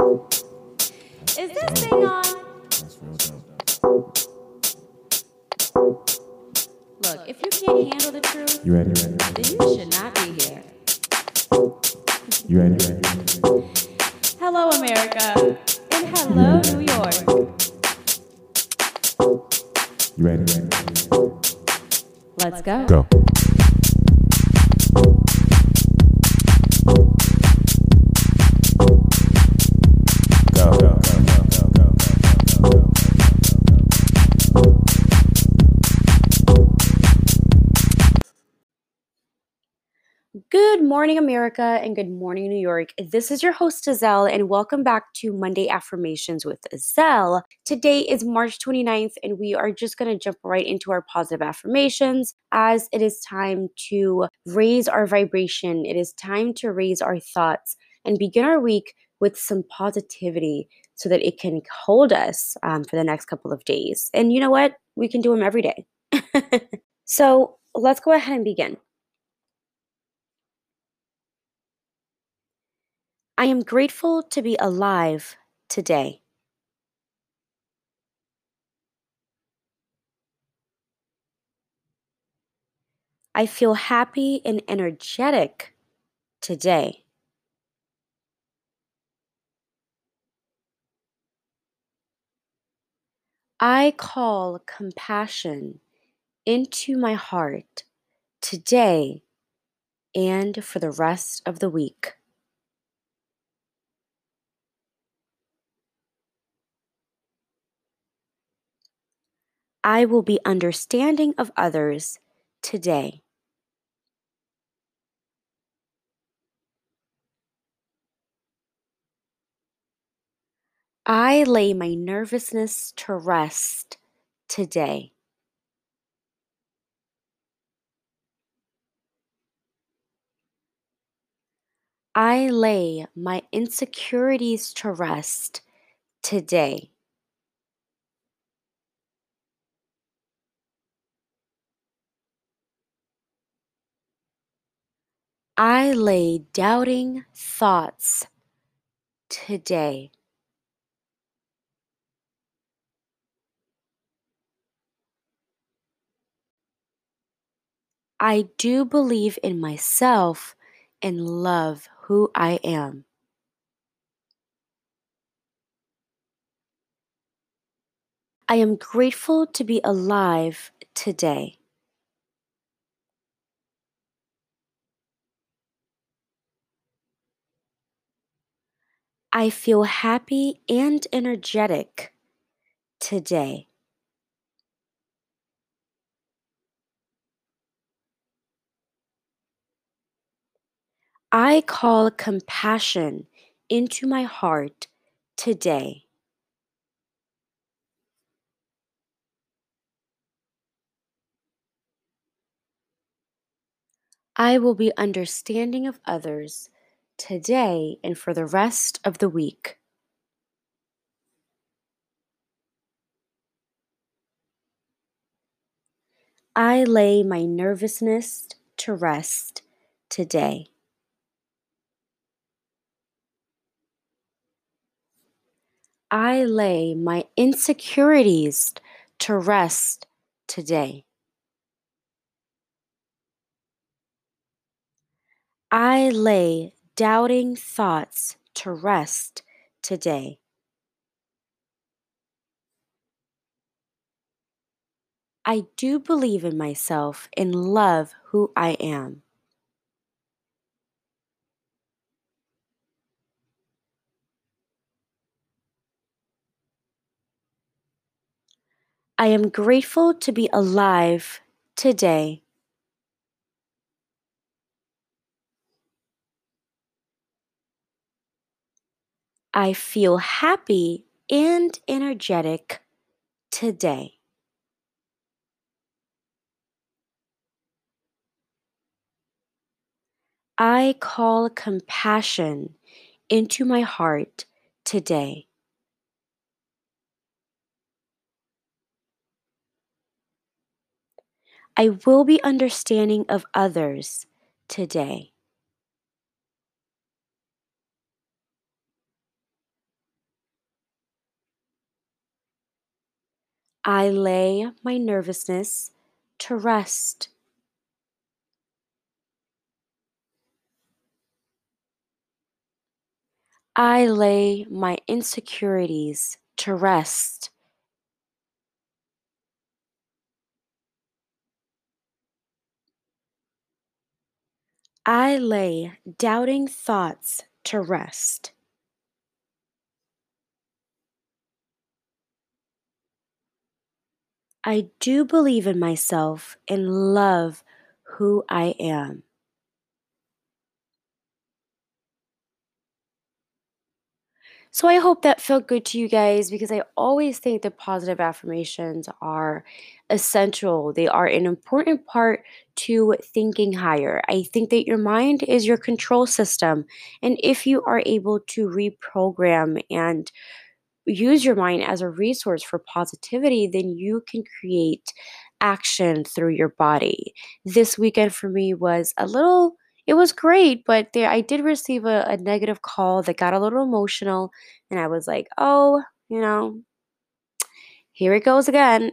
Is this thing on? That's real dope. Look, if you can't handle the truth, you ready? Then you should not be here. You ready? Hello, America. And hello, New York. You ready? Let's go. Go. Good morning, America, and good morning, New York. This is your host, Iz'el, and welcome back to Monday Affirmations with Iz'el. Today is March 29th, and we are just going to jump right into our positive affirmations as it is time to raise our vibration. It is time to raise our thoughts and begin our week with some positivity so that it can hold us for the next couple of days. And you know what? We can do them every day. So let's go ahead and begin. I am grateful to be alive today. I feel happy and energetic today. I call compassion into my heart today and for the rest of the week. I will be understanding of others today. I lay my nervousness to rest today. I lay my insecurities to rest today. I lay doubting thoughts today. I do believe in myself and love who I am. I am grateful to be alive today. I feel happy and energetic today. I call compassion into my heart today. I will be understanding of others today and for the rest of the week. I lay my nervousness to rest today. I lay my insecurities to rest today. I lay doubting thoughts to rest today. I do believe in myself and love who I am. I am grateful to be alive today. I feel happy and energetic today. I call compassion into my heart today. I will be understanding of others today. I lay my nervousness to rest. I lay my insecurities to rest. I lay doubting thoughts to rest. I do believe in myself and love who I am. So I hope that felt good to you guys, because I always think that positive affirmations are essential. They are an important part to thinking higher. I think that your mind is your control system. And if you are able to reprogram and use your mind as a resource for positivity, then you can create action through your body. This weekend for me was it was great, but I did receive a negative call that got a little emotional, and I was like, oh, here it goes again.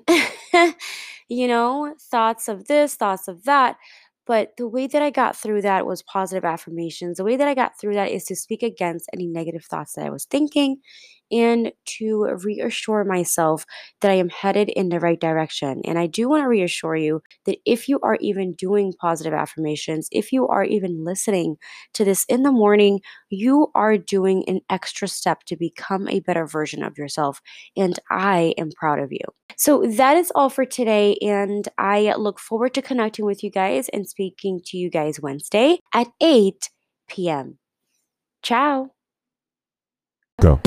Thoughts of this, thoughts of that. But the way that I got through that was positive affirmations. The way that I got through that is to speak against any negative thoughts that I was thinking and to reassure myself that I am headed in the right direction. And I do want to reassure you that if you are even doing positive affirmations, if you are even listening to this in the morning, you are doing an extra step to become a better version of yourself. And I am proud of you. So that is all for today. And I look forward to connecting with you guys and speaking to you guys Wednesday at 8 p.m. Ciao. Go.